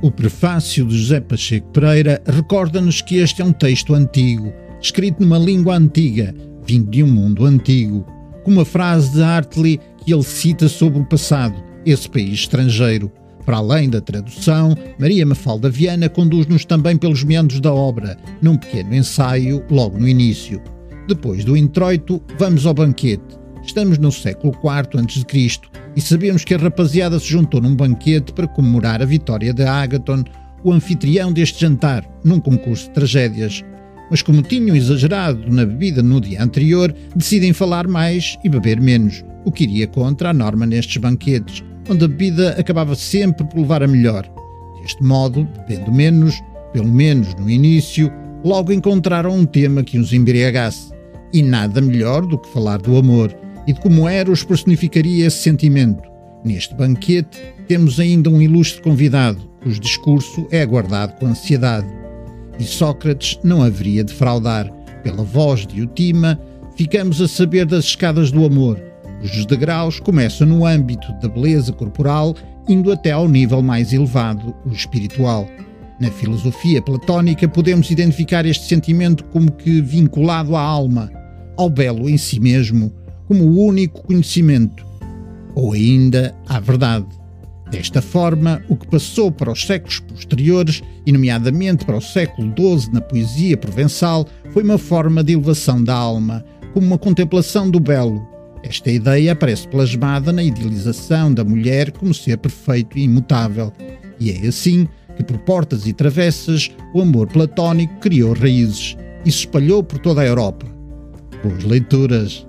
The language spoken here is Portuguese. O prefácio de José Pacheco Pereira recorda-nos que este é um texto antigo, escrito numa língua antiga, vindo de um mundo antigo, com uma frase de Hartley que ele cita sobre o passado, esse país estrangeiro. Para além da tradução, Maria Mafalda Viana conduz-nos também pelos meandros da obra, num pequeno ensaio logo no início. Depois do introito, vamos ao banquete. Estamos no século IV a.C. e sabemos que a rapaziada se juntou num banquete para comemorar a vitória de Agaton, o anfitrião deste jantar, num concurso de tragédias. Mas como tinham exagerado na bebida no dia anterior, decidem falar mais e beber menos, o que iria contra a norma nestes banquetes, onde a bebida acabava sempre por levar a melhor. Deste modo, bebendo menos, pelo menos no início, logo encontraram um tema que os embriagasse. E nada melhor do que falar do amor e de como Eros personificaria esse sentimento. Neste banquete, temos ainda um ilustre convidado, cujo discurso é aguardado com ansiedade. E Sócrates não haveria de fraudar. Pela voz de Utima, ficamos a saber das escadas do amor, cujos degraus começam no âmbito da beleza corporal, indo até ao nível mais elevado, o espiritual. Na filosofia platónica, podemos identificar este sentimento como que vinculado à alma, ao belo em si mesmo, como o único conhecimento, ou ainda à verdade. Desta forma, o que passou para os séculos posteriores, e nomeadamente para o século XII na poesia provençal, foi uma forma de elevação da alma, como uma contemplação do belo. Esta ideia aparece plasmada na idealização da mulher como ser perfeito e imutável, e é assim que por portas e travessas o amor platónico criou raízes e se espalhou por toda a Europa. Boas leituras!